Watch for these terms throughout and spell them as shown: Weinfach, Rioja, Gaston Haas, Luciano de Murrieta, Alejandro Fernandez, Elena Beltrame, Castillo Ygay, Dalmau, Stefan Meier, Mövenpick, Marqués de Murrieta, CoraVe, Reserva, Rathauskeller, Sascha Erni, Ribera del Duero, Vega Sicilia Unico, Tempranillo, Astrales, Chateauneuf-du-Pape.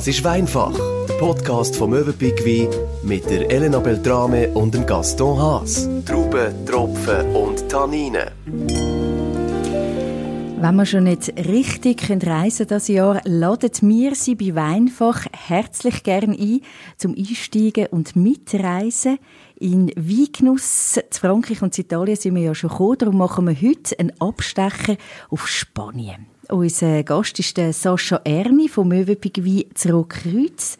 Das ist Weinfach, der Podcast von Mövenpick Wein mit der Elena Beltrame und dem Gaston Haas. Trauben, Tropfen und Tanninen. Wenn wir schon nicht richtig reisen dieses Jahr, laden wir Sie bei Weinfach herzlich gerne ein, zum Einsteigen und Mitreisen. In Weingenuss zu Frankreich und zu Italien sind wir ja schon gekommen, darum machen wir heute einen Abstecher auf Spanien. Unser Gast ist der Sascha Erni von Mövenpick Wein Zurückkreuz.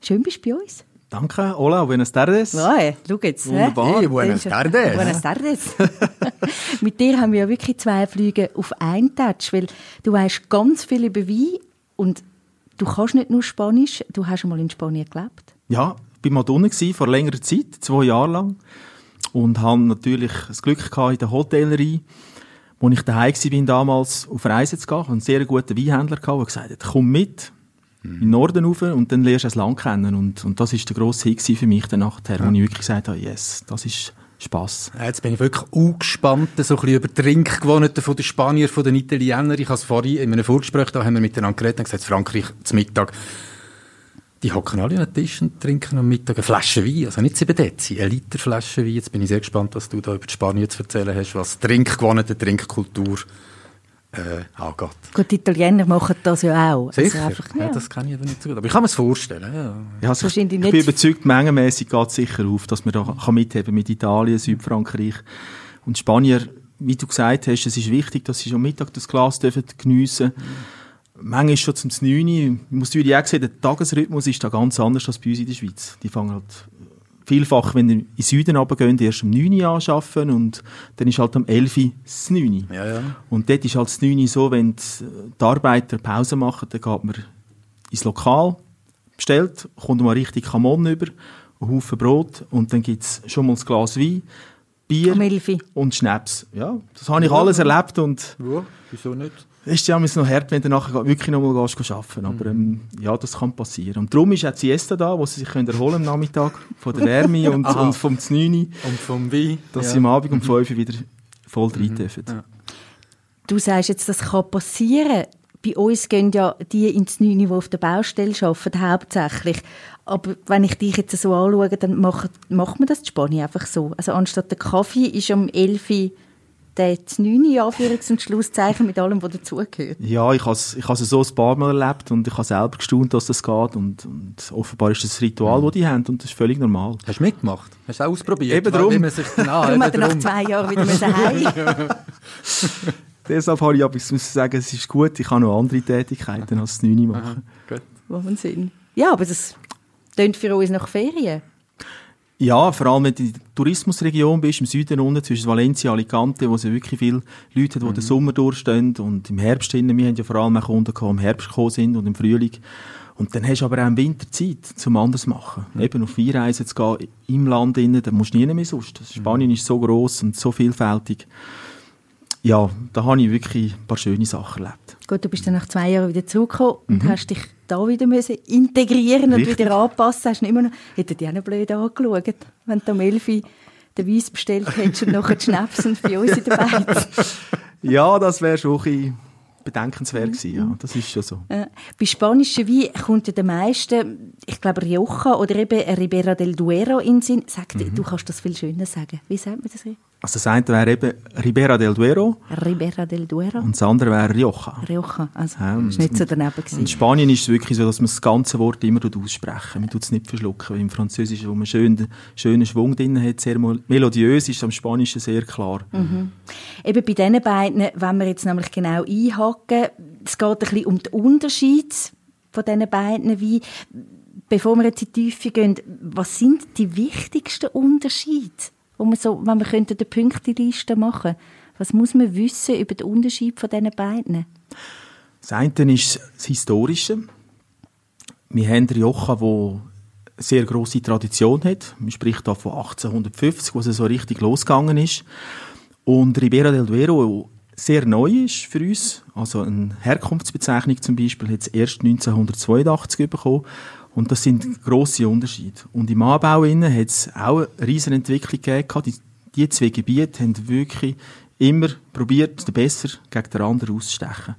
Schön, bist du bei uns. Danke. Hola, buenas tardes. Wow, schau jetzt. Wunderbar. Hey, buenas tardes. Buenas tardes. Mit dir haben wir ja wirklich zwei Flüge auf einen Touch, weil du weißt ganz viel über Wein und du kannst nicht nur Spanisch, du hast schon mal in Spanien gelebt. Ja, ich war mal unten vor längerer Zeit, 2 Jahre lang, und habe natürlich das Glück gehabt in der Hotellerie, wo ich daheim war, damals auf Reisen zu gehen. Ich hatte einen sehr guten Weinhändler, der gesagt hat, komm mit in den Norden rauf und dann lernst du das Land kennen. Und das war der grosse Hit für mich nachher, wo ich wirklich gesagt habe, yes, das ist Spass. Jetzt bin ich wirklich angespannt, so ein bisschen über Trink gewohnt von den Spaniern, von den Italienern. Ich habe es vorhin in einem Vorgespräch, da haben wir miteinander geredet, und gesagt, Frankreich zum Mittag. Die hocken alle an den Tisch und trinken am Mittag eine Flasche Wein, also nicht 7 Dezi, eine Liter Flasche Wein. Jetzt bin ich sehr gespannt, was du da über Spanien zu erzählen hast, was Trinkgewohnheiten, Trinkkultur angeht. Gut, die Italiener machen das ja auch. Sicher, also einfach, ja. Ja, das kenne ich aber nicht so gut. Aber ich kann mir es vorstellen. Ja. Also ich bin überzeugt, mengenmässig geht es sicher auf, dass man da mitheben mit Italien, Südfrankreich und Spanier. Wie du gesagt hast, es ist wichtig, dass sie am Mittag das Glas geniessen dürfen. Manchmal schon zum 9 Uhr. Ich muss natürlich auch sehen, der Tagesrhythmus ist da ganz anders als bei uns in der Schweiz. Die fangen halt vielfach, wenn sie in den Süden runtergehen, erst um 9 Uhr an arbeiten und dann ist halt am 11 Uhr das 9 Uhr. Ja. Und dort ist halt das 9 Uhr so, wenn die Arbeiter Pause machen, dann geht man ins Lokal, bestellt, kommt mal richtig Kamon über, einen Haufen Brot und dann gibt es schon mal ein Glas Wein, Bier und Schnaps. Ja, das habe ich alles erlebt. Und ja, wieso nicht? Es ist ja noch hart, wenn du nachher wirklich noch mal arbeiten. Aber ja, das kann passieren. Und darum ist auch die Siesta da, wo sie sich erholen am Nachmittag von der Wärme und vom 9 Uhr. Und vom Wein. Dass sie am Abend um 5 Uhr wieder voll rein dürfen. Ja. Du sagst jetzt, das kann passieren. Bei uns gehen ja die ins 9 Uhr, die auf der Baustelle arbeiten, hauptsächlich. Aber wenn ich dich jetzt so anschaue, dann macht man das in Spanien einfach so. Also anstatt der Kaffee ist am 11 Uhr der 9. Anführungs- und Schlusszeichen mit allem, was dazugehört. Ja, ich habe es so ein paar Mal erlebt und ich habe selber gestaunt, dass das geht. Und offenbar ist das ein Ritual, das die haben und das ist völlig normal. Hast du mitgemacht? Hast du auch ausprobiert? Eben darum. Darum hat er nach 2 Jahren wieder heim. Deshalb habe ich, muss sagen, es ist gut, ich habe noch andere Tätigkeiten als das 9 machen. Aha, gut. Wahnsinn. Ja, aber das klingt für uns nach Ferien. Ja, vor allem wenn du in der Tourismusregion bist, im Süden unten, zwischen Valencia und Alicante, wo es ja wirklich viele Leute hat, die den Sommer durchstehen und im Herbst hin. Wir haben ja vor allem auch Kunden gehabt, die im Herbst gekommen sind und im Frühling. Und dann hast du aber auch im Winter Zeit, um anders zu machen. Eben auf Weinreisen zu gehen, im Land innen, da musst du nie mehr sonst. Spanien ist so gross und so vielfältig. Ja, da habe ich wirklich ein paar schöne Sachen erlebt. Gut, du bist dann nach 2 Jahren wieder zurückgekommen und hast dich da wieder müssen integrieren. Richtig. Und wieder anpassen. Hast du immer noch, hätten die auch noch blöd angeschaut, wenn du am 11 Uhr den Weiss bestellt hättest und nachher die Schnaps und bei uns in der Beiz. Ja, das wäre schon ein bisschen bedenkenswert gewesen. Ja. Das ist schon so. Bei spanischen Wein kommt ja den meisten, ich glaube Rioja oder eben Ribera del Duero in den Sinn. Sagt, du kannst das viel schöner sagen. Wie sagt man das? Also das eine wäre eben Ribera del Duero. Und das andere wäre Rioja, also ist nicht so daneben gewesen. In Spanien ist es wirklich so, dass man das ganze Wort immer aussprechen. Man tut es nicht verschlucken. Im Französischen, wo man schönen Schwung drin hat, sehr melodiös, ist am Spanischen sehr klar. Eben bei diesen beiden, wenn wir jetzt nämlich genau einhaken, es geht ein bisschen um den Unterschied von diesen beiden Weinen. Bevor wir jetzt in die Tiefe gehen, was sind die wichtigsten Unterschiede? Wenn wir eine Punkteliste machen könnten, was muss man wissen über den Unterschied von diesen beiden? Das eine ist das Historische. Wir haben Rioja, wo eine sehr grosse Tradition hat. Man spricht da von 1850, wo es so richtig losgegangen ist. Und Ribera del Duero sehr neu ist für uns. Also eine Herkunftsbezeichnung zum Beispiel hat es erst 1982 bekommen. Und das sind grosse Unterschiede. Und im Anbau innen hat es auch eine riesen Entwicklung gegeben. Die 2 Gebiete haben wirklich immer probiert, den Besser gegen den anderen auszustechen.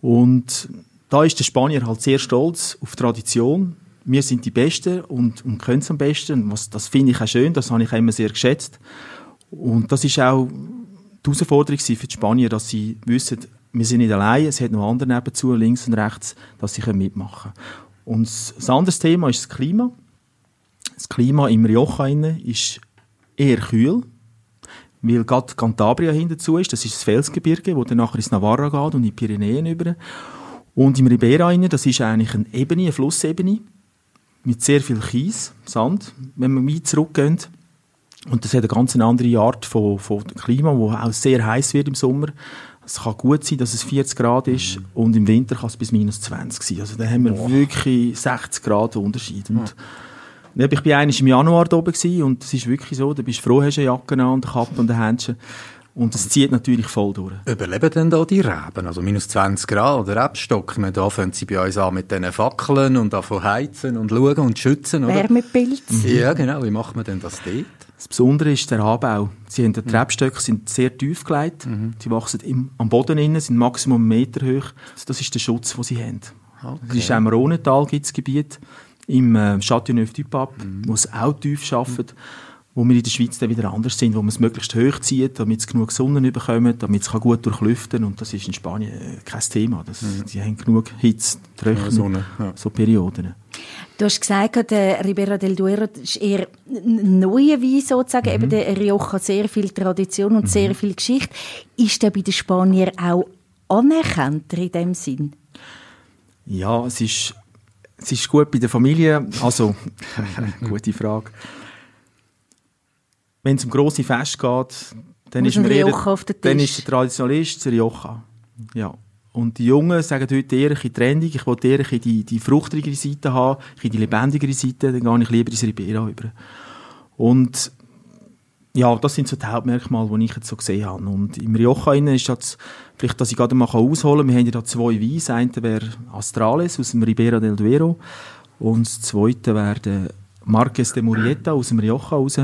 Und Da ist der Spanier halt sehr stolz auf Tradition. Wir sind die Besten und können es am besten. Das finde ich auch schön, das habe ich auch immer sehr geschätzt. Und das ist auch die Herausforderung für die Spanier, dass sie wissen, wir sind nicht allein, es hat noch andere nebenzu, links und rechts, dass sie mitmachen können. Und ein anderes Thema ist das Klima. Das Klima im Rioja ist eher kühl, weil gerade Cantabria hinzu ist, das ist das Felsgebirge, wo dann nachher ins Navarra geht und in die Pyrenäen über. Und im Ribera, das ist eigentlich eine Ebene, eine Flussebene, mit sehr viel Kies, Sand, wenn man weit zurückgeht. Und das hat eine ganz andere Art von Klima, wo auch sehr heiß wird im Sommer. Es kann gut sein, dass es 40 Grad ist und im Winter kann es bis minus 20 sein. Also da haben wir wirklich 60 Grad Unterschied. Und ich war einmal im Januar da oben und es ist wirklich so, da bist du froh, hast eine Jacke an und eine Kappe und ein Händchen. Und es zieht natürlich voll durch. Überleben denn da die Reben? Also minus 20 Grad, der Rebstock. Da fangen sie bei uns an mit diesen Fackeln und davon heizen und schauen und schützen. Wärmepilz. Ja, genau. Wie macht man denn das dort? Das Besondere ist der Anbau. Sie haben die Rebstöcke sind sehr tief gelegt. Sie wachsen am Boden innen, sind maximum einen Meter hoch. Das ist der Schutz, den sie haben. Okay. Das ist auch im Rhonental gibt es Gebiet, im Chateauneuf-du-Pape, wo es auch tief arbeitet. Wo wir in der Schweiz dann wieder anders sind, wo man es möglichst hoch zieht, damit es genug Sonne bekommt, damit es gut durchlüften kann. Und das ist in Spanien kein Thema. Die haben genug Hitze, Tröchen, so Perioden. Du hast gesagt, der Ribera del Duero ist eher neue Wein sozusagen. Eben der Rioja hat sehr viel Tradition und sehr viel Geschichte. Ist der bei den Spaniern auch anerkannter in dem Sinn? Ja, es ist gut bei der Familie. Also, gute Frage. Wenn es um grosse Fest geht, dann ist der Traditionalist der Rioja. Ja. Und die Jungen sagen heute eher die Trendung, ich will eher die fruchtigere Seite haben, die lebendigere Seite, dann gehe ich lieber ins Ribera über. Und ja, das sind so die Hauptmerkmale, die ich jetzt so gesehen habe. Und im Rioja ist das, vielleicht, dass ich gerade mal ausholen kann, wir haben ja da zwei Weine. Das eine wäre Astrales aus dem Ribera del Duero und das zweite wäre der Marqués de Murrieta aus dem Rioja raus.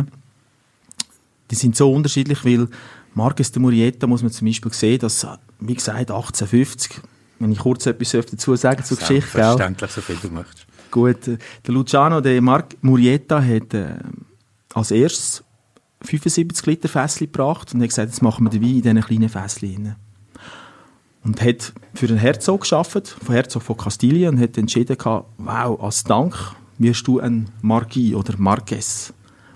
Die sind so unterschiedlich, weil Marqués de Murrieta muss man zum Beispiel sehen, dass, wie gesagt, 1850, wenn ich kurz etwas dazu sagen zur Geschichte. Verständlich, so viel du möchtest. Gut, der Luciano de Murrieta hat als erstes 75 Liter Fässchen gebracht und hat gesagt, jetzt machen wir den Wein in diesen kleinen Fässchen. Und hat für den Herzog gearbeitet, den Herzog von Kastilien, und hat entschieden, wow, als Dank wirst du ein Marquis oder Marquess.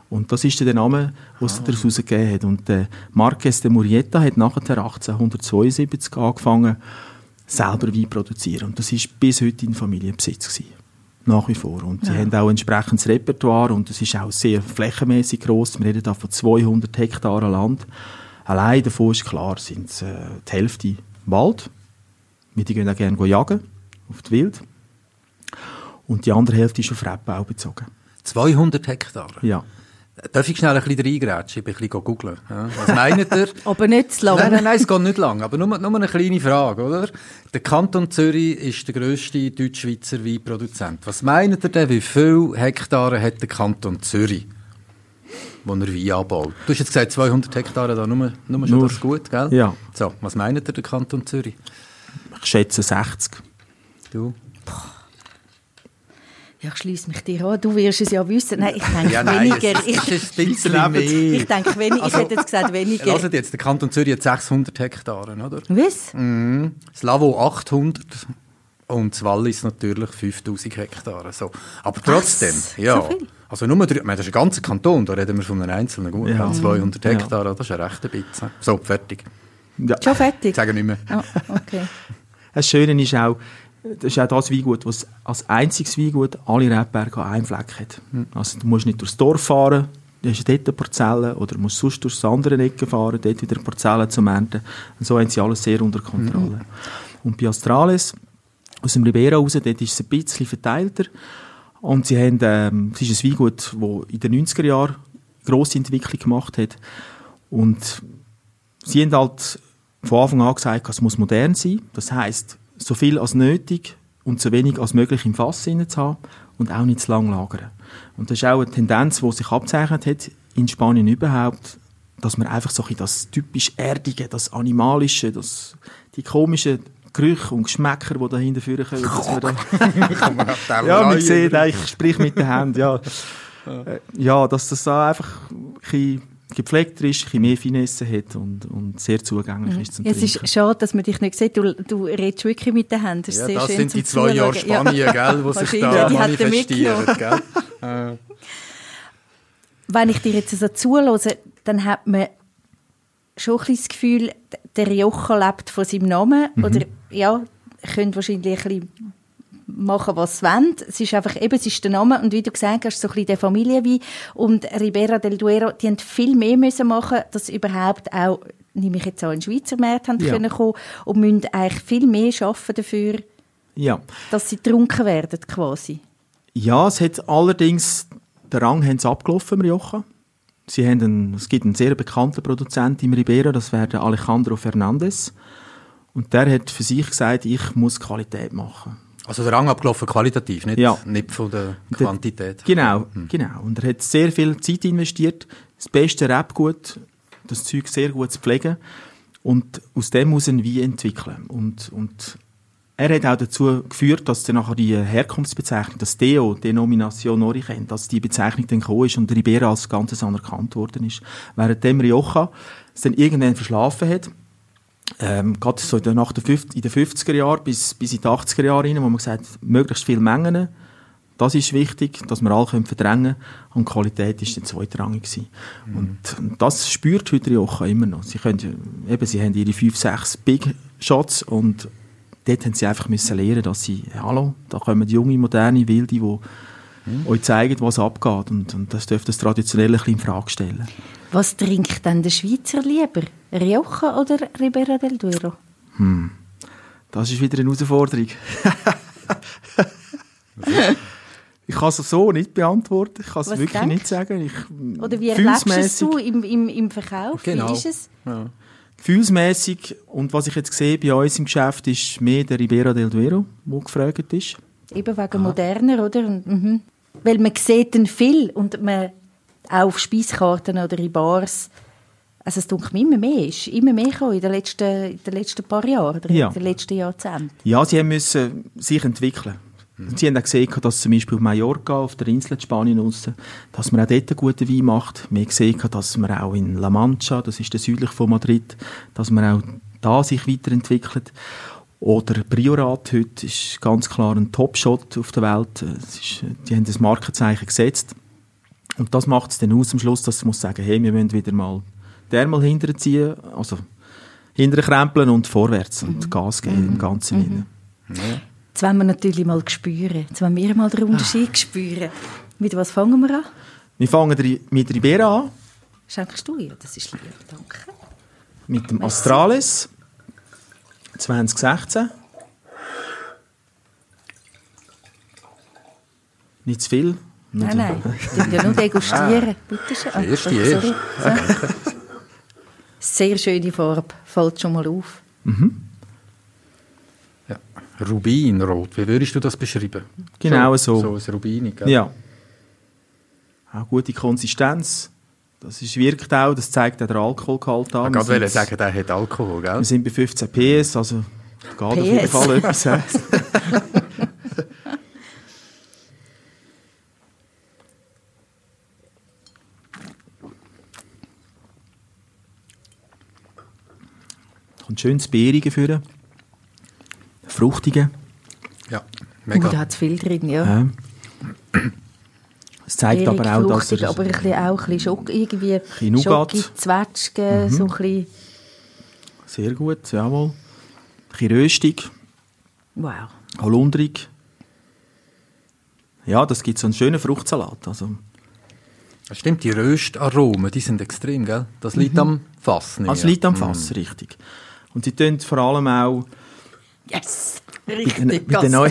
Und das ist der Name, den es daraus gegeben hat. Und der Marqués de Murrieta hat nachher 1872 angefangen, selber Wein zu produzieren. Und das war bis heute in Familienbesitz gewesen. Nach wie vor. Und sie haben auch ein entsprechendes Repertoire. Und es ist auch sehr flächenmäßig gross. Wir reden da von 200 Hektaren Land. Allein davon ist klar, sind es die Hälfte Wald. Wir gehen auch gerne jagen, auf die Wild. Und die andere Hälfte ist auf Rebbau bezogen. 200 Hektaren? Ja. Darf ich schnell ein bisschen reingrätschen? Ich bin ein bisschen googeln. Ja, was meint ihr? Aber nicht zu lang. Nein, es geht nicht lang. Aber nur eine kleine Frage, oder? Der Kanton Zürich ist der grösste deutsch-schweizer Weinproduzent. Was meint ihr denn, wie viele Hektare hat der Kanton Zürich, wo er Wein anbaut? Du hast jetzt gesagt, 200 Hektare, da nur schon das gut, gell? Ja. So, was meint ihr, der Kanton Zürich? Ich schätze 60. Du? Ja, ich schliesse mich dir an. Du wirst es ja wissen. Nein, ich denke weniger. Ich denke weniger. Ich hätte jetzt gesagt weniger. Lasset jetzt, der Kanton Zürich hat 600 Hektaren, oder? Was? Das Lavo 800 und das Wallis natürlich 5000 Hektaren. So. Aber trotzdem, ja. So viel? Also nur 3, das ist ein ganzer Kanton, da reden wir von einem einzelnen. Gut, ja. 200 Hektaren, das ist ein rechter Bitz. So, fertig. Ja. Schon fertig? Ich sage nicht mehr. Oh, okay. Das Schöne ist auch, das ist auch das Weingut, das als einziges Weingut alle Rebberge an einem Fleck hat. Also du musst nicht durchs Dorf fahren, du hast dort eine Parzelle, oder du musst sonst durchs andere Ecke fahren, dort wieder eine Parzelle zum Ernten. Und so haben sie alles sehr unter Kontrolle. Und bei Astrales, aus dem Ribera raus, dort ist es ein bisschen verteilter. Und sie haben, es ist ein Weingut, das in den 90er Jahren eine grosse Entwicklung gemacht hat. Und sie haben halt von Anfang an gesagt, es muss modern sein. Das heisst, so viel als nötig und so wenig als möglich im Fass zu haben und auch nicht zu lang lagern. Und das ist auch eine Tendenz, die sich abzeichnet hat, in Spanien überhaupt, dass man einfach so das typisch Erdige, das Animalische, die komische Gerüche und Geschmäcker, die dahinter führen können. Da ja, man sieht, ich spreche mit den Händen. Ja, ja, dass das da einfach ein bisschen gepflegter ist, ein bisschen mehr Finesse hat und sehr zugänglich ist zum Trinken. Es ist schade, dass man dich nicht sieht. Du redest wirklich mit den Händen. Das, ja, das sind die 2 Jahre Spanien, gell, wo sich da manifestieren. Gell? Wenn ich dir jetzt so zuhöre, dann hat man schon ein bisschen das Gefühl, der Rioja lebt von seinem Namen. Mhm. Oder ja, könnt wahrscheinlich ein bisschen machen, was sie wollen. Es ist einfach eben, es ist der Name. Und wie du gesagt hast, so ein bisschen der Familienwein. Und Ribera del Duero, die haben viel mehr müssen machen, dass überhaupt auch, nehme ich jetzt an, in den Schweizer Markt haben können kommen. Und müssen eigentlich viel mehr arbeiten dafür, dass sie getrunken werden, quasi. Ja, es hat allerdings, den Rang haben sie abgelaufen im Rioja. Es gibt einen sehr bekannten Produzenten im Ribera, das wäre der Alejandro Fernandez. Und der hat für sich gesagt, ich muss Qualität machen. Also der Rang abgelaufen qualitativ, nicht von der Quantität. Genau. Und er hat sehr viel Zeit investiert, das beste Rebgut, das Zeug sehr gut zu pflegen und aus dem muss ein Wein entwickeln. Und er hat auch dazu geführt, dass dann nachher die Herkunftsbezeichnung, das Deo, Denomination Ori kennt, dass die Bezeichnung dann gekommen ist und Ribera als Ganzes anerkannt worden ist. Während dem Rioja es dann irgendwann verschlafen hat, gerade so in den 50er Jahren bis in die 80er Jahre rein, wo man gesagt hat, möglichst viele Mengen, das ist wichtig, dass wir alle verdrängen können. Und die Qualität war dann zweitrangig. Und das spürt heute Rioja immer noch. Sie haben ihre 5-6 Big Shots und dort mussten sie einfach lernen, dass sie, hallo, da kommen junge, moderne, wilde, die euch zeigen, was abgeht. Und das dürfte das Traditionelle ein bisschen in Frage stellen. Was trinkt denn der Schweizer lieber? Rioja oder Ribera del Duero? Das ist wieder eine Herausforderung. Ich kann es so nicht beantworten. Ich kann es wirklich nicht sagen. Oder wie erlebst du es im Verkauf? Genau. Wie ist es? Ja. Gefühlsmässig, und was ich jetzt sehe bei uns im Geschäft, ist mehr der Ribera del Duero, der gefragt ist. Eben wegen moderner, oder? Weil man sieht dann viel und man auch auf Speiskarten oder in Bars, also es tut mir immer mehr in den letzten paar Jahren, oder in den letzten Jahrzehnten. Ja, sie müssen sich entwickeln. Sie haben auch gesehen, dass zum Beispiel auf Mallorca, auf der Insel in Spanien, dass man auch dort einen guten Wein macht. Wir haben gesehen, dass man auch in La Mancha, das ist der südlich von Madrid, dass man auch da sich weiterentwickelt. Oder Priorat heute ist ganz klar ein Top-Shot auf der Welt. Die haben das Markenzeichen gesetzt. Und das macht es dann aus am Schluss, dass man sagen muss, hey, wir müssen wieder mal die Ärmel hinterziehen, also hinterkrempeln und vorwärts und Gas geben im Ganzen. Jetzt wollen wir natürlich mal spüren. Jetzt wollen wir mal den Unterschied spüren. Mit was fangen wir an? Wir fangen mit Ribera an. Schenkst du ja, das ist lieb, danke. Mit dem Astrales 2016. Nicht zu viel. Nein. Wir dürfen ja nur degustieren. Bitte schön. Erst. Sehr schöne Farbe. Fällt schon mal auf. Ja. Rubinrot. Wie würdest du das beschreiben? Genau so. So ein Rubini, gell? Ja. Auch gute Konsistenz. Das wirkt auch, das zeigt auch der Alkoholgehalt an. Ich wollte sagen, der hat Alkohol, gell? Wir sind bei 15 PS, also geht auf jeden Fall etwas. Kommt schön das Beerige führen. Fruchtige. Ja, mega. Da hat es viel drin, ja. Es zeigt Bärig, aber auch, dass er... aber ein bisschen Schock, irgendwie Schoki, Zwetschgen, so ein bisschen... Sehr gut, jawohl. Ein bisschen röstig. Wow. Holunderig. Ja, das gibt so einen schönen Fruchtsalat. Also. Das stimmt, die Röstaromen, die sind extrem, gell? Das liegt am Fass. Nicht, das liegt am Fass, richtig. Und sie tun vor allem auch... Yes! Richtig, Gaston.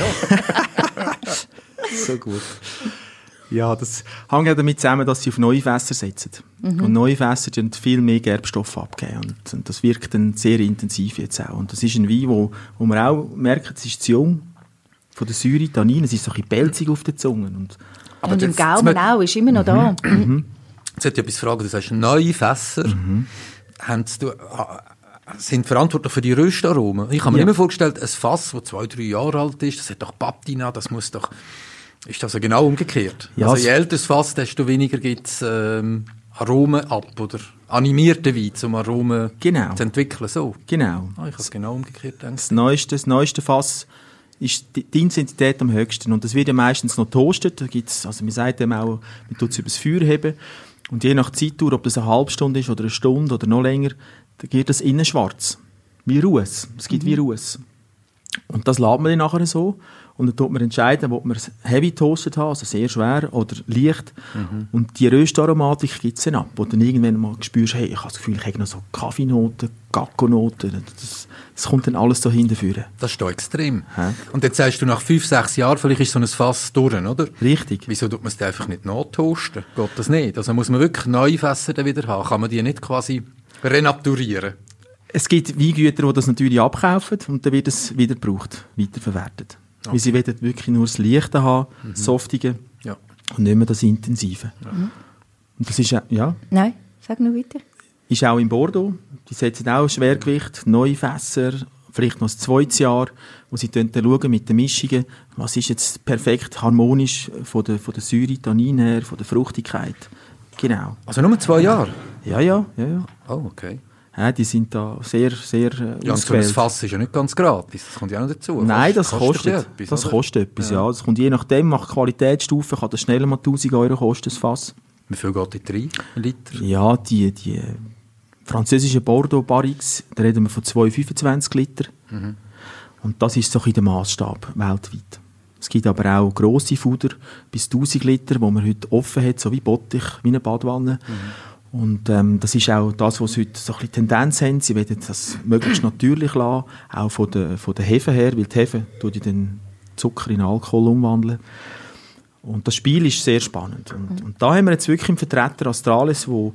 So gut. Ja, das hängt ja damit zusammen, dass sie auf neue Fässer setzen. Und neue Fässer können viel mehr Gerbstoffe abgeben. Und das wirkt dann sehr intensiv jetzt auch. Und das ist ein Wein, wo man auch merkt, es ist zu jung. Von der Säure, Tannin, es ist so ein bisschen pelzig auf den Zungen. Aber und im Gaumen auch, ist immer noch da. Jetzt hätte ich etwas fragen, du sagst neue Fässer. Haben sie sind verantwortlich für die Röstaromen. Ich habe mir immer vorgestellt, ein Fass, das 2-3 Jahre alt ist, das hat doch Patina, das muss doch... Ist das ja genau umgekehrt? Ja, also je älter das Fass, desto weniger gibt es Aromen ab oder animierte Wein, um Aromen zu entwickeln. So. Genau. Oh, ich habe es genau umgekehrt gedacht. Das neueste Fass ist die Intensität am höchsten. Und das wird ja meistens noch toastet. Da gibt's, also man sagt dem auch, man tut es übers Feuer heben. Und je nach Zeitdauer, ob das eine halbe Stunde ist oder eine Stunde oder noch länger, dann geht das innen schwarz. Wie Ruß. Es gibt wie Ruß. Und das laden wir dann nachher so. Und dann tut man entscheiden, ob man es heavy toastet hat, also sehr schwer oder leicht. Mhm. Und die Röstaromatik gibt es dann ab. Und dann irgendwann mal spürst, hey, ich habe das Gefühl, ich habe noch so Kaffeenoten, Kakaonoten. Das kommt dann alles da hinten führen. Das ist doch extrem. Ja. Und jetzt sagst du, nach 5-6 Jahren, vielleicht ist so ein Fass durch, oder? Richtig. Wieso tut man es einfach nicht nachtoasten? Geht das nicht? Also muss man wirklich neue Fässer dann wieder haben? Kann man die nicht quasi renaturieren? Es gibt Weingüter, die das natürlich abkaufen und dann wird es wieder gebraucht, weiterverwertet. Okay. Weil sie wollen wirklich nur das Leichte haben, das Softige und nicht mehr das Intensive. Ja. Und das ist ja... Nein, sag nur weiter. Ist auch in Bordeaux. Die setzen auch Schwergewicht, neue Fässer, vielleicht noch das zweite Jahr, wo sie dann schauen mit den Mischungen, was ist jetzt perfekt harmonisch von der Säure, Tannin her, von der Fruchtigkeit. Genau. Also nur 2 Jahre? Ja. Oh, okay. Ja, die sind da sehr, sehr ausgewählt. Das Fass ist ja nicht ganz gratis, das kommt ja auch noch dazu. Nein, das kostet etwas. Das kommt je nachdem, nach Qualitätsstufe kann das schnell mal 1'000 Euro kosten, das Fass. Wie viel geht die 3 Liter? Ja, die französische Bordeaux Barrix, da reden wir von 2,25 Liter. Mhm. Und das ist so in der Maßstab weltweit. Es gibt aber auch grosse Fuder bis 1'000 Liter, die man heute offen hat, so wie Bottich, wie eine Badwanne. Mhm. Und das ist auch das, was heute so ein bisschen Tendenz haben. Sie wollen das möglichst natürlich lassen, auch von der Hefe her, weil die Hefe tut den Zucker in Alkohol umwandeln. Und das Spiel ist sehr spannend. Und da haben wir jetzt wirklich einen Vertreter Astrales, wo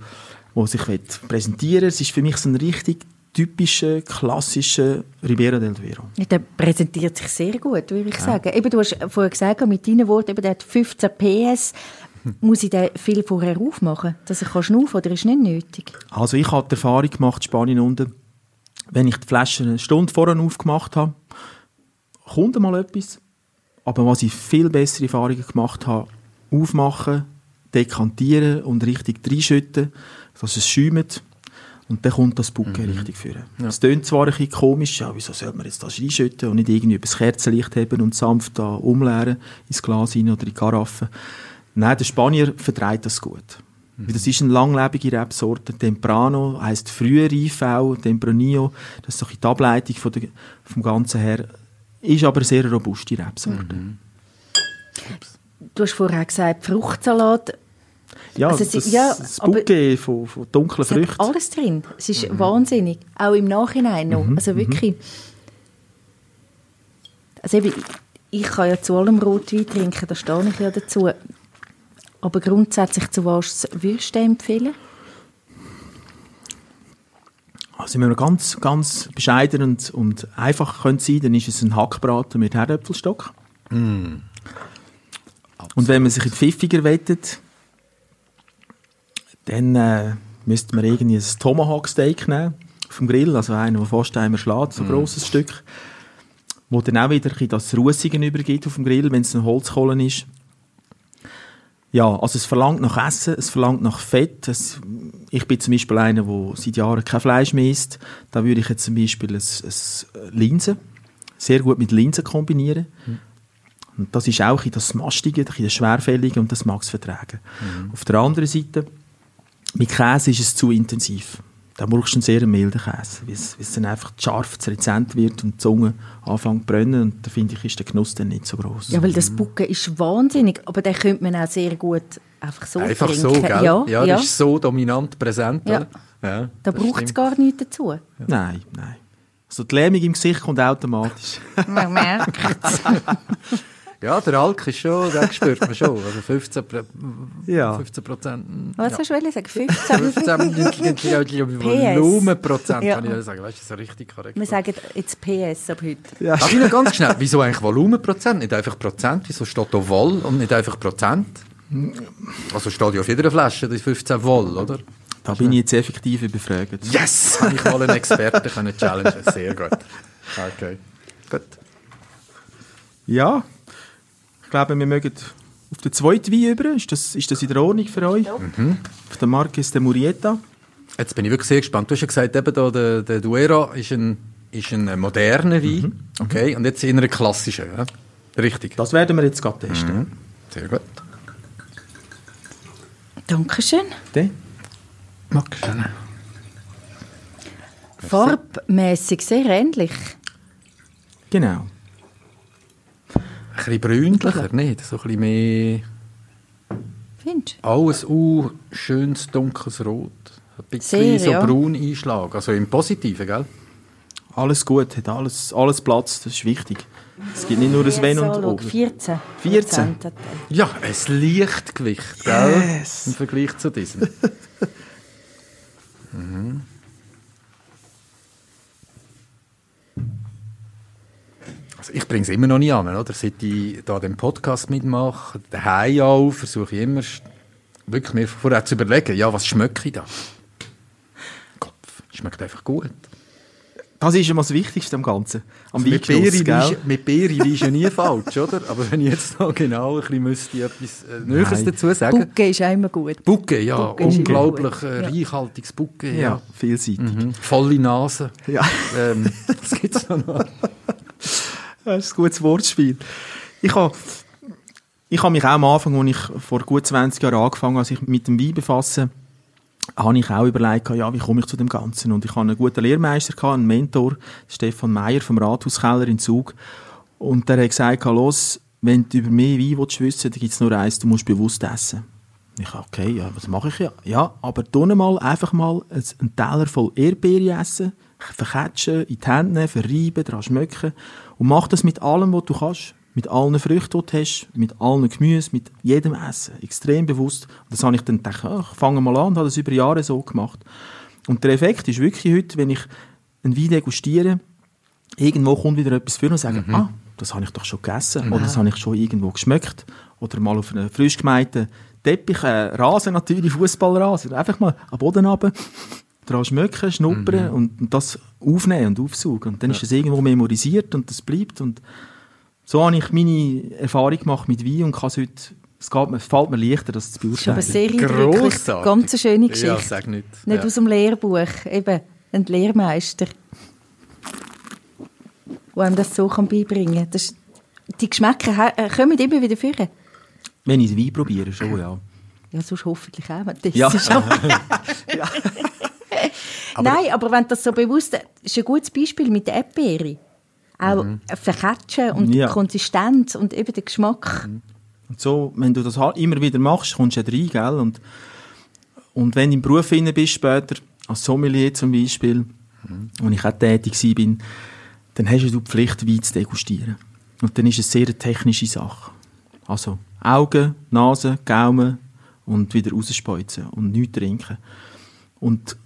sich präsentieren will. Es ist für mich so ein richtig typischer, klassischer Ribera del Duero. Ja, der präsentiert sich sehr gut, würde ich sagen. Eben, du hast vorher gesagt, mit deinen Worten, eben, der hat 15 PS. Muss ich den viel vorher aufmachen, dass ich schnaufen kann, oder ist nicht nötig? Also ich habe die Erfahrung gemacht, in Spanien unten, wenn ich die Flaschen eine Stunde vorher aufgemacht habe, kommt mal etwas. Aber was ich viel bessere Erfahrungen gemacht habe, aufmachen, dekantieren und richtig reinschütten, dass es schäumt. Und dann kommt das Bucke richtig führen. Ja. Es tönt zwar ein bisschen komisch, wieso sollte man jetzt das reinschütten und nicht irgendwie über das Kerzenlicht heben und sanft da umleeren, ins Glas rein oder in die Karaffe. Nein, der Spanier vertreibt das gut. Mhm. Das ist eine langlebige Rebsorte. Temprano heisst frühe Reife auch, Tempranillo. Das ist so die Ableitung vom Ganzen her. Ist aber eine sehr robuste Rebsorte. Mhm. Du hast vorher gesagt, Fruchtsalat. Ja, also das Bouquet von dunklen Früchten. Es ist alles drin. Es ist wahnsinnig. Auch im Nachhinein noch. Also wirklich. Also ich kann ja zu allem Rotwein trinken, da stehe ich ja dazu. Aber grundsätzlich, zu was würdest du empfehlen? Also wenn man ganz, ganz bescheiden und einfach sein könnte, dann ist es ein Hackbraten mit Herdöpfelstock. Mm. Und wenn man sich in pfiffiger wettet, dann müsste man irgendwie ein Tomahawk-Steak nehmen vom Grill, also einer, der fast einmal schlägt, so ein grosses Stück, wo dann auch wieder das Russigen übergibt auf dem Grill, wenn es ein Holzkohlen ist. Ja, also es verlangt nach Essen, es verlangt nach Fett. Ich bin zum Beispiel einer, der seit Jahren kein Fleisch mehr isst. Da würde ich jetzt zum Beispiel ein Linsen sehr gut mit Linsen kombinieren. Mhm. Und das ist auch das Mastige, das Schwerfällige, und das mag es vertragen. Mhm. Auf der anderen Seite, mit Käse ist es zu intensiv. Da brauchst du einen sehr milden Käse, weil es dann einfach scharf, zu rezent wird und die Zunge anfängt zu brennen. Und da finde ich, ist der Genuss dann nicht so gross. Ja, weil das Bucke ist wahnsinnig, aber den könnte man auch sehr gut einfach so trinken. Einfach so, gell? Ja, das ist so dominant präsent. Ja. Ja, da braucht es gar nichts dazu. Ja. Nein. Also die Lähmung im Gesicht kommt automatisch. Man merkt es. Ja, der Alk ist schon, den spürt man schon. Also 15%. Was hast du sagen? 15% Volumenprozent, kann ich ja sagen. Weißt du, das ist richtig korrekt. Wir sagen jetzt PS ab heute. Ja. Darf ich noch ganz schnell, wieso eigentlich Volumenprozent, nicht einfach Prozent? Wieso steht da Vol und nicht einfach Prozent? Also steht ja auf jeder Flasche, das ist 15 Vol, oder? Da bin ich jetzt effektiv überfragt. Yes! Habe ich mal einen Experten können challengen. Sehr gut. Okay. Gut. Ja, ich glaube, wir mögen auf den zweiten Wein über. Ist das in der Ordnung für euch? Ja. Mhm. Auf den Marqués de Murrieta. Jetzt bin ich wirklich sehr gespannt. Du hast ja gesagt, eben da, der Duero ist ein moderner Wein. Mhm. Okay, und jetzt in einer klassischen. Ja? Richtig. Das werden wir jetzt gerade testen. Mhm. Sehr gut. Dankeschön. Dankeschön. Farbmässig sehr ähnlich. Genau. Ein bisschen brünlicher, nicht? So ein bisschen mehr... Findest du? Alles schönes, dunkles Rot. Ein bisschen so braun Einschlag. Also im Positiven, gell? Alles gut, hat alles Platz, das ist wichtig. Es gibt nicht nur ein Wenn und Ob. 14. Ja, ein Lichtgewicht, gell? Yes. Im Vergleich zu diesem. Mhm. Also ich bringe es immer noch nicht an, oder? Seit ich da den Podcast mitmache, daheim auch, versuche ich immer, wirklich mir vorher zu überlegen, ja, was schmecke ich da? Kopf, schmeckt einfach gut. Das ist immer das Wichtigste am Ganzen. Also mit Beere ist ja nie falsch, oder? Aber wenn ich jetzt noch genau ein bisschen müsste, etwas Näheres dazu sagen. Bouquet ist auch immer gut. Bouquet, ja. Bouquet unglaublich reichhaltiges Bouquet. Ja, ja, vielseitig. Mhm. Volle Nase. Ja. Das gibt es noch. Das ist ein gutes Wortspiel. Ich habe mich auch am Anfang, als ich vor gut 20 Jahren angefangen habe, als ich mit dem Wein befasse, habe ich auch überlegt, ja, wie komme ich zu dem Ganzen? Und ich hatte einen guten Lehrmeister, einen Mentor, Stefan Meier vom Rathauskeller in Zug. Und der hat gesagt, los, wenn du über mehr Wein wissen willst, dann gibt es nur eins, du musst bewusst essen. Ich dachte, okay, ja, was mache ich ja? Ja, aber dann mal einfach mal einen Teller voll Erdbeere essen, verketschen, in die Hände nehmen, verreiben, daran schmecken. Und mach das mit allem, was du kannst. Mit allen Früchten, die du hast, mit allen Gemüse, mit jedem Essen. Extrem bewusst. Und das habe ich dann gedacht, ich fange mal an und habe das über Jahre so gemacht. Und der Effekt ist wirklich heute, wenn ich einen Wein degustiere, irgendwo kommt wieder etwas vor und sage, das habe ich doch schon gegessen oder das habe ich schon irgendwo geschmeckt. Oder mal auf einen frisch gemähten Teppich, Rasen natürlich, Fußballrasen, einfach mal am Boden runter, daran schmecken, schnuppern und das aufnehmen und aufsaugen. Und dann ist das irgendwo memorisiert und das bleibt. Und so habe ich meine Erfahrung gemacht mit Wein und kann es heute, es fällt mir leichter, das zu beurteilen. Das ist aber sehr eindrücklich, ganz eine schöne Geschichte. Ja, sag nicht. Nicht aus dem Lehrbuch, eben ein Lehrmeister, der einem das so beibringen kann. Das, die Geschmäcker kommen immer wieder vor. Wenn ich Wein probiere, schon, ja. Ja, sonst hoffentlich auch. Das ist auch. Ja. Nein, aber wenn das so bewusst ist, ein gutes Beispiel mit der Erdbeere. Auch verketschen und die Konsistenz und eben den Geschmack. Und so, wenn du das immer wieder machst, kommst du ja rein, gell? Und wenn du im Beruf inne bist später, als Sommelier zum Beispiel, wo ich auch tätig war, dann hast du die Pflicht, Wein zu degustieren. Und dann ist es eine sehr technische Sache. Also Augen, Nase, Gaumen und wieder rausspeuzen und nichts trinken. Und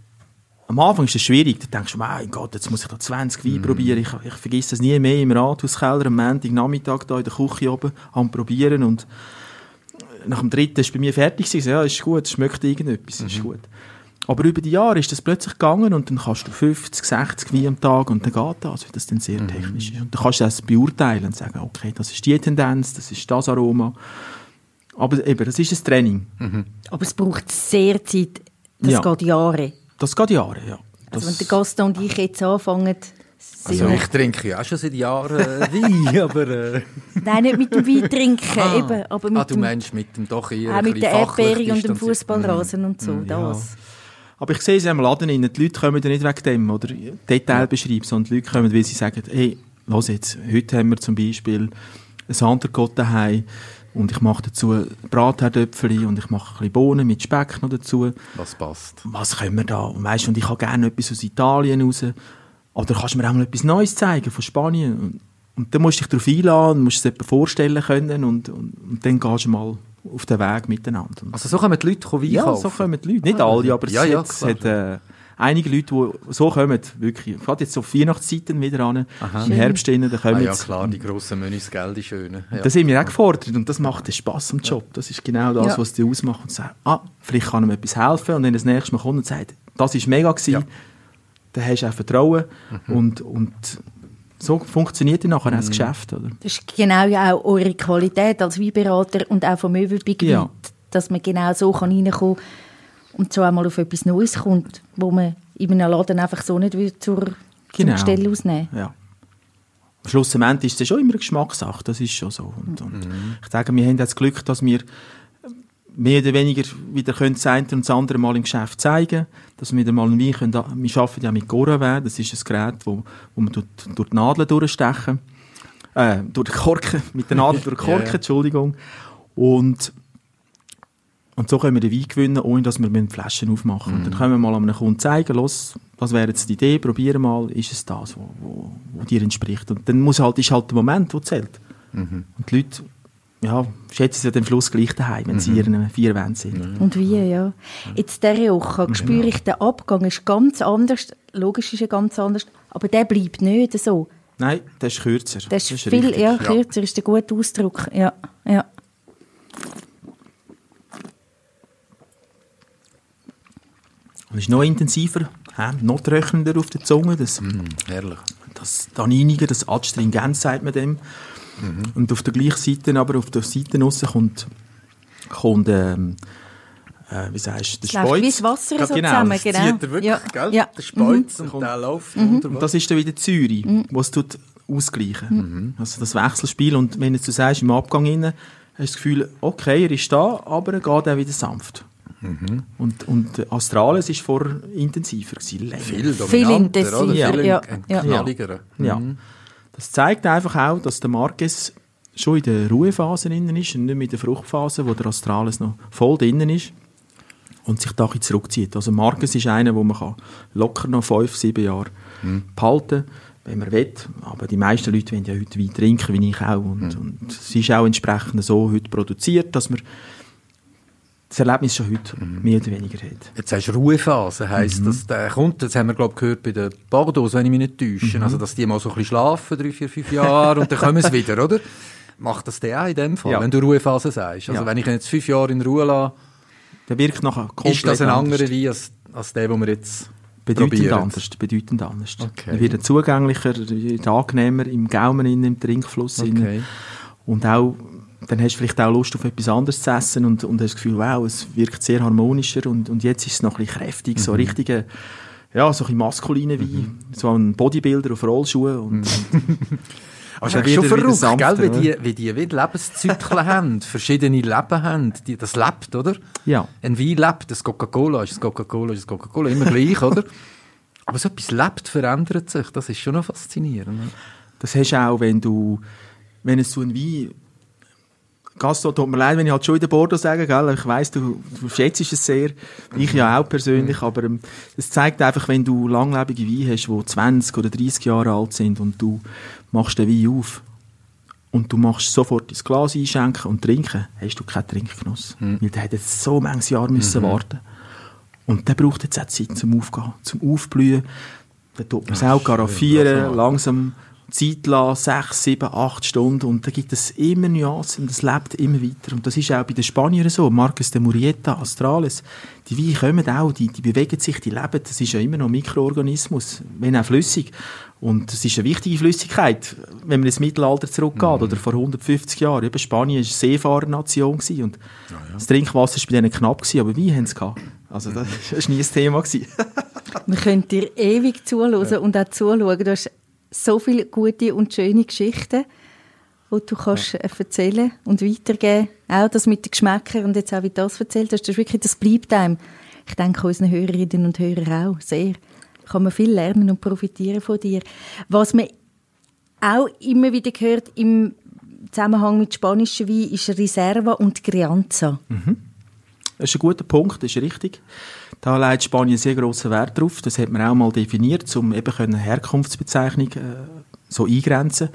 am Anfang ist es schwierig. Da denkst du, mein Gott, jetzt muss ich da 20 Wein probieren. Ich vergesse das nie mehr im Rathauskeller, am Montag Nachmittag da in der Küche oben am Probieren. Und nach dem dritten ist bei mir fertig. Ja, ist gut, es schmeckt irgendetwas, ist gut. Aber über die Jahre ist das plötzlich gegangen und dann kannst du 50, 60 Wein am Tag und dann geht das, weil das dann sehr technisch ist. Und dann kannst du das beurteilen und sagen, okay, das ist die Tendenz, das ist das Aroma. Aber eben, das ist ein Training. Mhm. Aber es braucht sehr Zeit. Das geht Jahre. Das geht Jahre, ja. Das also wenn der Gaston und ich jetzt anfangen... Also ich trinke ja auch schon seit Jahren Wein, aber... Nein, nicht mit dem Wein trinken, eben. Aber mit du meinst mit dem doch eher ein bisschen fachlich mit der Erdbeere und dem Fußballrasen und so, das. Ja. Aber ich sehe es ja im Laden rein, die Leute kommen ja nicht wegen dem, oder Detail beschreiben, sondern die Leute kommen, weil sie sagen, hey, los jetzt, heute haben wir zum Beispiel ein Andergott daheim. Und ich mache dazu Bratherdöpfchen und ich mache ein bisschen Bohnen mit Speck noch dazu. Was passt? Was können wir da? Und, weißt, und ich habe gerne etwas aus Italien raus. Oder kannst du mir auch mal etwas Neues zeigen von Spanien? Und dann musst du dich darauf einladen, musst es jemandem vorstellen können und dann gehst du mal auf den Weg miteinander. Also so kommen die Leute Wein kaufen? Ja, so kommen die Leute. Nicht alle, aber es hat einige Leute, die so kommen, wirklich, gerade jetzt so Weihnachtszeiten wieder an, im Herbst innen, da kommen jetzt... Ja klar, die grossen Menüs, gell, die schönen. Ja. Das sind wir auch gefordert und das macht den Spass am Job. Das ist genau das, was die ausmacht und sagt, ah, vielleicht kann ihm etwas helfen und wenn er das nächste Mal kommt und sagt, das war mega gewesen, dann hast du auch Vertrauen und so funktioniert dann nachher das Geschäft. Oder? Das ist genau ja auch eure Qualität als Weinberater und auch vom Mövenpick, dass man genau so reinkommen kann und so einmal auf etwas Neues kommt, wo man in einem Laden einfach so nicht zum Gestell ausnehmen will. Ja. Am Schluss ist es ja schon immer eine Geschmackssache, das ist schon so. Und ich denke, wir haben das Glück, dass wir mehr oder weniger wieder das eine und das andere Mal im Geschäft zeigen können, dass wir wieder mal einen Wein können. Wir arbeiten ja mit CoraVe, das ist ein Gerät, wo man durch die Nadeln durchstechen, durch die Korken, mit der Nadel durch die Korken, Entschuldigung. Und so können wir den Wein gewinnen, ohne dass wir mit Flaschen aufmachen. Und dann können wir mal einem Kunden zeigen, los, was wäre jetzt die Idee, probieren mal, ist es das, was dir entspricht. Und dann ist halt der Moment, der zählt. Und die Leute schätzen sie am Schluss gleich daheim, wenn sie ihren vier Wänden sind. Und wie, Jetzt der Rioja, spüre ich, der Abgang ist ganz anders. Logisch ist er ganz anders, aber der bleibt nicht so. Nein, der ist kürzer. Der ist viel kürzer, ist der gute Ausdruck. Ja. Das ist noch intensiver, noch trockener auf der Zunge. Herrlich. Das Tanniniger, das Adstringenz, sagt man dem. Und auf der gleichen Seite, aber auf der Seite aussen kommt wie sagst du, der Speuz. Wie das Wasser so zusammen, genau. Das zieht er wirklich, gell? Ja. Der Speuz und der läuft runter. Und das ist dann wieder die Säure, was tut ausgleichen. Also das Wechselspiel. Und wenn du sagst, im Abgang innen, hast du das Gefühl, okay, er ist da, aber er geht auch wieder sanft. Und Astrales war vorher intensiver, länger. Viel intensiver, oder? Viel knalliger. Das zeigt einfach auch, dass der Marqués schon in der Ruhephase drin ist und nicht mit der Fruchtphase, wo der Astrales noch voll drin ist und sich da ein bisschen zurückzieht. Also Marqués ist einer, den man locker noch 5-7 Jahre behalten kann, wenn man will. Aber die meisten Leute wollen ja heute Wein trinken, wie ich auch. Und es ist auch entsprechend so heute produziert, dass man das Erlebnis schon heute mehr oder weniger hat. Jetzt hast du Ruhephase, heisst das, der kommt, das haben wir glaube ich gehört bei den Bordeaux, wenn ich mich nicht täusche, also dass die mal so ein bisschen schlafen, 3, 4, 5 Jahre und dann kommen sie wieder, oder? Macht das der auch in dem Fall, wenn du Ruhephase sagst? Also wenn ich ihn jetzt 5 Jahre in Ruhe lasse, der wirkt nachher komplett ist das ein anderer Wein als der, den wir jetzt bedeutend anders. Okay. Er wird zugänglicher, angenehmer im Gaumen, im Trinkfluss. Und auch dann hast du vielleicht auch Lust auf etwas anderes zu essen und hast das Gefühl, wow, es wirkt sehr harmonischer und jetzt ist es noch ein bisschen kräftig, so richtige, so ein bisschen maskuliner Wein, so ein Bodybuilder auf Rollschuhe. Aber es ist schon verrückt, sanfter, gell, wie die Lebenszyklen haben, verschiedene Leben haben, das lebt, oder? Ja. Ein Wein lebt, das Coca-Cola, immer gleich, oder? Aber so etwas lebt, verändert sich, das ist schon noch faszinierend. Das hast du auch, wenn es so ein Wein... Gaston, tut mir leid, wenn ich halt schon in den Bordeaux sage, gell? Ich weiss, du schätzt es sehr, ich ja auch persönlich, aber es zeigt einfach, wenn du langlebige Weine hast, die 20 oder 30 Jahre alt sind und du machst den Wein auf und du machst sofort ins Glas einschenken und trinken, hast du keinen Trinkgenuss. Weil der hätte jetzt so manches Jahr müssen warten. Und der braucht jetzt auch Zeit zum Aufgehen, zum Aufblühen. Dann tut man es auch garaffieren, langsam... Zeit lassen, 6, 7, 8 Stunden und da gibt es immer Nuancen und es lebt immer weiter. Und das ist auch bei den Spaniern so, Marqués de Murrieta, Astrales, die Weine kommen auch, die bewegen sich, die leben, das ist ja immer noch ein Mikroorganismus, wenn auch flüssig. Und es ist eine wichtige Flüssigkeit, wenn man ins Mittelalter zurückgeht oder vor 150 Jahren. Eben Spanien war eine Seefahrernation und das Trinkwasser war bei denen knapp, aber Wein haben sie gehabt. Also das war nie ein Thema. Man könnte dir ewig zuhören und auch zuschauen, du hast so viele gute und schöne Geschichten, die du kannst erzählen und weitergeben. Auch das mit den Geschmäckern und jetzt auch, wie du das erzählt hast, das ist wirklich, das bleibt einem. Ich denke, unseren Hörerinnen und Hörern auch sehr. Kann man viel lernen und profitieren von dir. Was man auch immer wieder hört im Zusammenhang mit spanischen Wein, ist Reserva und Crianza. Das ist ein guter Punkt, das ist richtig. Da legt Spanien sehr grossen Wert drauf. Das hat man auch mal definiert, um eben eine Herkunftsbezeichnung so eingrenzen.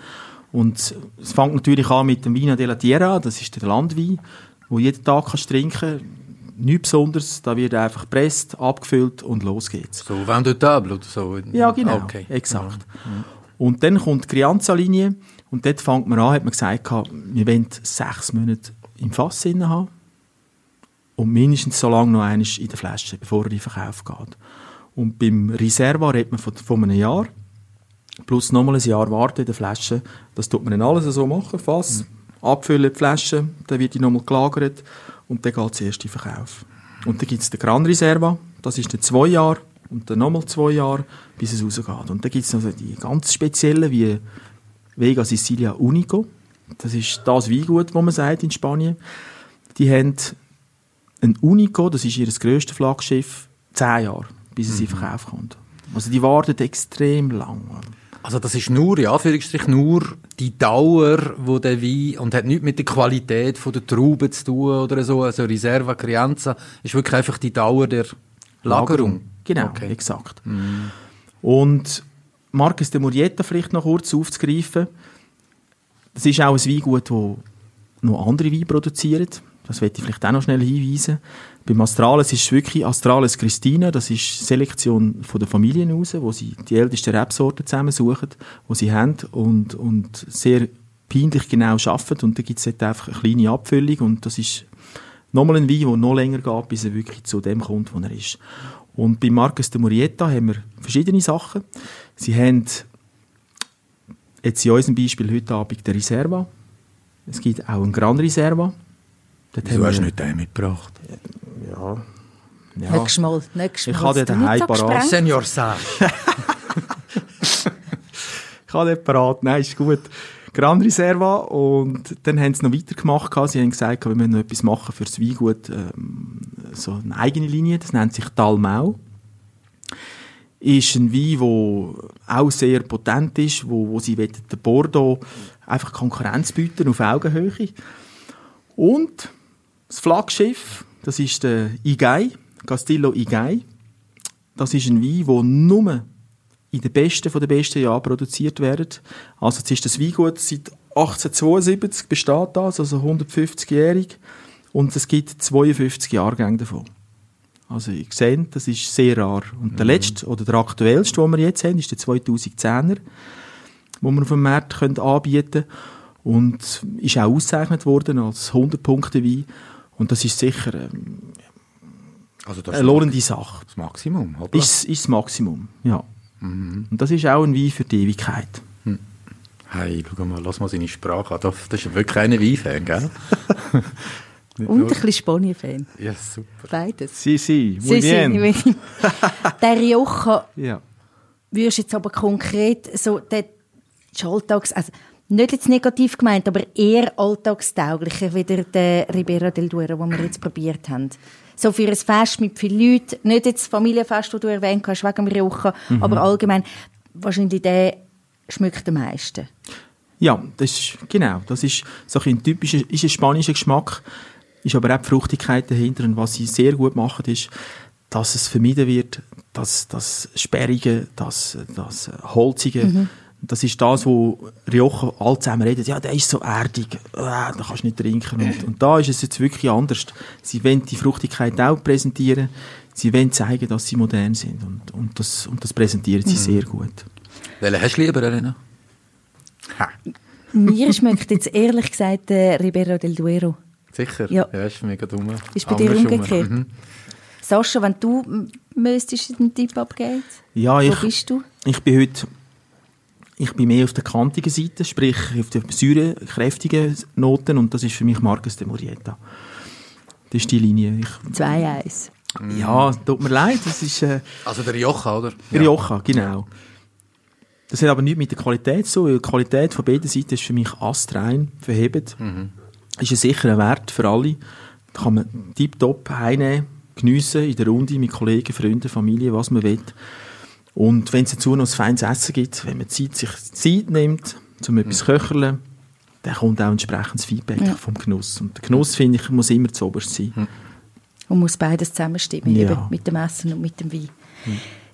Und es fängt natürlich an mit dem Vino de la Tierra, das ist der Landwein, den jeden Tag kannst trinken. nichts Besonderes, da wird einfach gepresst, abgefüllt und los geht's. So, wenn du Table oder so? Ja, genau, okay. Exakt. Ja. Und dann kommt die Crianza-Linie und dort fängt man an, hat man gesagt, wir wollen 6 Monate im Fass haben und mindestens so lange noch einmal in der Flasche, bevor er in den Verkauf geht. Und beim Reserva redet man von einem Jahr, plus nochmal ein Jahr warten in der Flasche. Das tut man dann alles so machen, Fass, abfüllen die Flasche, dann wird die nochmal gelagert und dann geht es erst in den Verkauf. Und dann gibt es den Gran Reserva, das ist dann 2 Jahre und dann nochmal 2 Jahre, bis es rausgeht. Und dann gibt es noch die ganz speziellen, wie Vega Sicilia Unico, das ist das Weingut, wo man sagt in Spanien. Die haben ein Unico, das ist ihr grösstes Flaggschiff, 10 Jahre, bis es in den Verkauf kommt. Also die warten extrem lange. Also das ist nur, ja, nur die Dauer, wo der Wein, und hat nichts mit der Qualität von der Trauben zu tun oder so, also Reserva Crianza, ist wirklich einfach die Dauer der Lagerung. Genau, okay. Exakt. Mm. Und Marqués de Murrieta vielleicht noch kurz aufzugreifen, das ist auch ein Weingut, das noch andere Weine produziert. Das möchte ich vielleicht auch noch schnell hinweisen. Beim Astrales ist es wirklich Astrales Christina, das ist Selektion von der Familien aus, wo sie die ältesten Rebsorten zusammensuchen, die sie haben und sehr peinlich genau arbeiten. Und da gibt es halt einfach eine kleine Abfüllung und das ist nochmal ein Wein, der noch länger geht, bis er wirklich zu dem kommt, wo er ist. Und bei Marqués de Murrieta haben wir verschiedene Sachen. Sie haben jetzt in unserem Beispiel heute Abend den Reserva. Es gibt auch einen Gran Reserva. Wieso hast du nicht den mitgebracht? Ja. Nächstes Mal. Ich habe den daheim parat. Senor Sage. Ich habe den parat. Nein, ist gut. Gran Reserva. Und dann haben sie noch weitergemacht. Sie haben gesagt, wir müssen noch etwas machen für das Weingut. So eine eigene Linie. Das nennt sich Dalmau. Ist ein Wein, der auch sehr potent ist, wo sie den Bordeaux einfach Konkurrenz bieten auf Augenhöhe. Und das Flaggschiff, das ist der Ygay, Castillo Ygay. Das ist ein Wein, der nur in den besten von den besten Jahren produziert wird. Also jetzt ist das Weingut seit 1872 besteht das, also 150-jährig. Und es gibt 52 Jahrgänge davon. Also ihr seht, das ist sehr rar. Und der letzte oder der aktuellste, den wir jetzt haben, ist der 2010er, den wir auf dem Markt anbieten können. Und ist auch ausgezeichnet worden als 100-Punkte-Wein. Und das ist sicher also das eine lohnende Sache. Das Maximum, oder? Ist das Maximum, ja. Mhm. Und das ist auch ein Wein für die Ewigkeit. Hm. Hey, schau mal, lass mal seine Sprache an. Das ist wirklich ein Wein-Fan, gell? Und ein bisschen Spanien-Fan. Ja, super. Beides. Si, muy bien. Der Rioja, ja. Würdest du jetzt aber konkret so den Alltags... Also, nicht jetzt negativ gemeint, aber eher alltagstauglicher wie der Ribera del Duero, den wir jetzt probiert haben. So für ein Fest mit vielen Leuten, nicht jetzt das Familienfest, das du erwähnt hast, wegen dem Rioja, aber allgemein, wahrscheinlich der schmeckt am meisten. Ja, das ist, genau. Das ist so ein typischer, ist ein spanischer Geschmack, ist aber auch die Fruchtigkeit dahinter. Und was sie sehr gut machen, ist, dass es vermieden wird, dass das Sperrige, das Holzige, das ist das, wo Rioja alle zusammen reden. Ja, der ist so erdig, da kannst du nicht trinken. Und da ist es jetzt wirklich anders. Sie wollen die Fruchtigkeit auch präsentieren. Sie wollen zeigen, dass sie modern sind. Und das präsentieren sie sehr gut. Welchen hast du lieber, Elena? Mir schmeckt jetzt ehrlich gesagt Ribera del Duero. Sicher? Ja. Ja, ist mega dumm. Ist bei dir umgekehrt? Sascha, wenn du müsstest einen Tipp abgeben? Ja, wo bist du? Ich bin mehr auf der kantigen Seite, sprich auf der säurekräftigen Noten, und das ist für mich Marqués de Murrieta. Das ist die Linie. 2-1. Ja, tut mir leid. Das ist, also der Rioja, oder? Der Rioja, genau. Das hat aber nichts mit der Qualität zu tun. Die Qualität von beiden Seiten ist für mich astrein, verhebt. Ist ein sicherer Wert für alle. Da kann man tiptop einnehmen, geniessen in der Runde mit Kollegen, Freunden, Familie, was man will. Und wenn es dazu noch ein feines Essen gibt, wenn man sich Zeit nimmt, um etwas zu köcheln, dann kommt auch entsprechendes Feedback vom Genuss. Und der Genuss, finde ich, muss immer zuoberst sein. Und muss beides zusammenstimmen, eben mit dem Essen und mit dem Wein.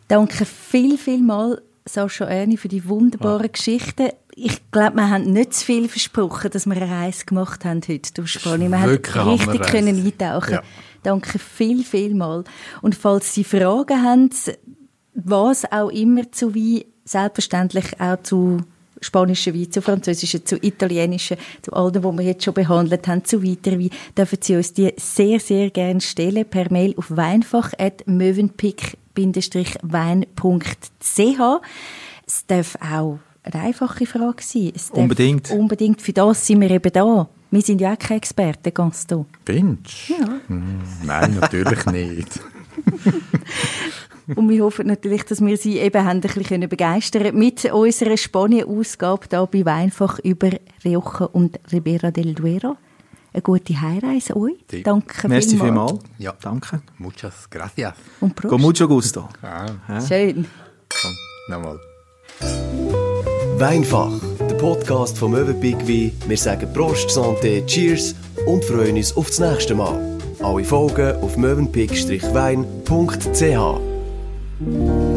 Danke viel mal, Sascha Erni, für die wunderbaren Geschichten. Ich glaube, wir haben nicht zu viel versprochen, dass wir eine Reise gemacht haben heute durch Spanien. Wir haben richtig können eintauchen. Ja. Danke vielmals. Und falls Sie Fragen haben, was auch immer zu Wein, selbstverständlich auch zu spanischen Wein, zu französischen, zu italienischen, zu all den, die wir jetzt schon behandelt haben, zu weiteren Wein, dürfen Sie uns die sehr, sehr gerne stellen per Mail auf weinfach@mövenpick-wein.ch. Es darf auch eine einfache Frage sein. Unbedingt. Für das sind wir eben da. Wir sind ja auch keine Experten, Gaston. Findest du? Ja. Nein, natürlich nicht. Und wir hoffen natürlich, dass wir Sie eben ein bisschen begeistern können mit unserer Spanien-Ausgabe hier bei Weinfach über Rioja und Ribera del Duero. Eine gute Heimreise euch. Sí. Danke merci vielmals. Ja, danke. Muchas gracias. Und Prost. Con mucho gusto. Ah. Ja. Schön. Komm, nochmal. Weinfach, der Podcast von Mövenpick Wein. Wir sagen Prost, Santé, Cheers und freuen uns auf das nächste Mal. Alle Folgen auf mövenpick-wein.ch.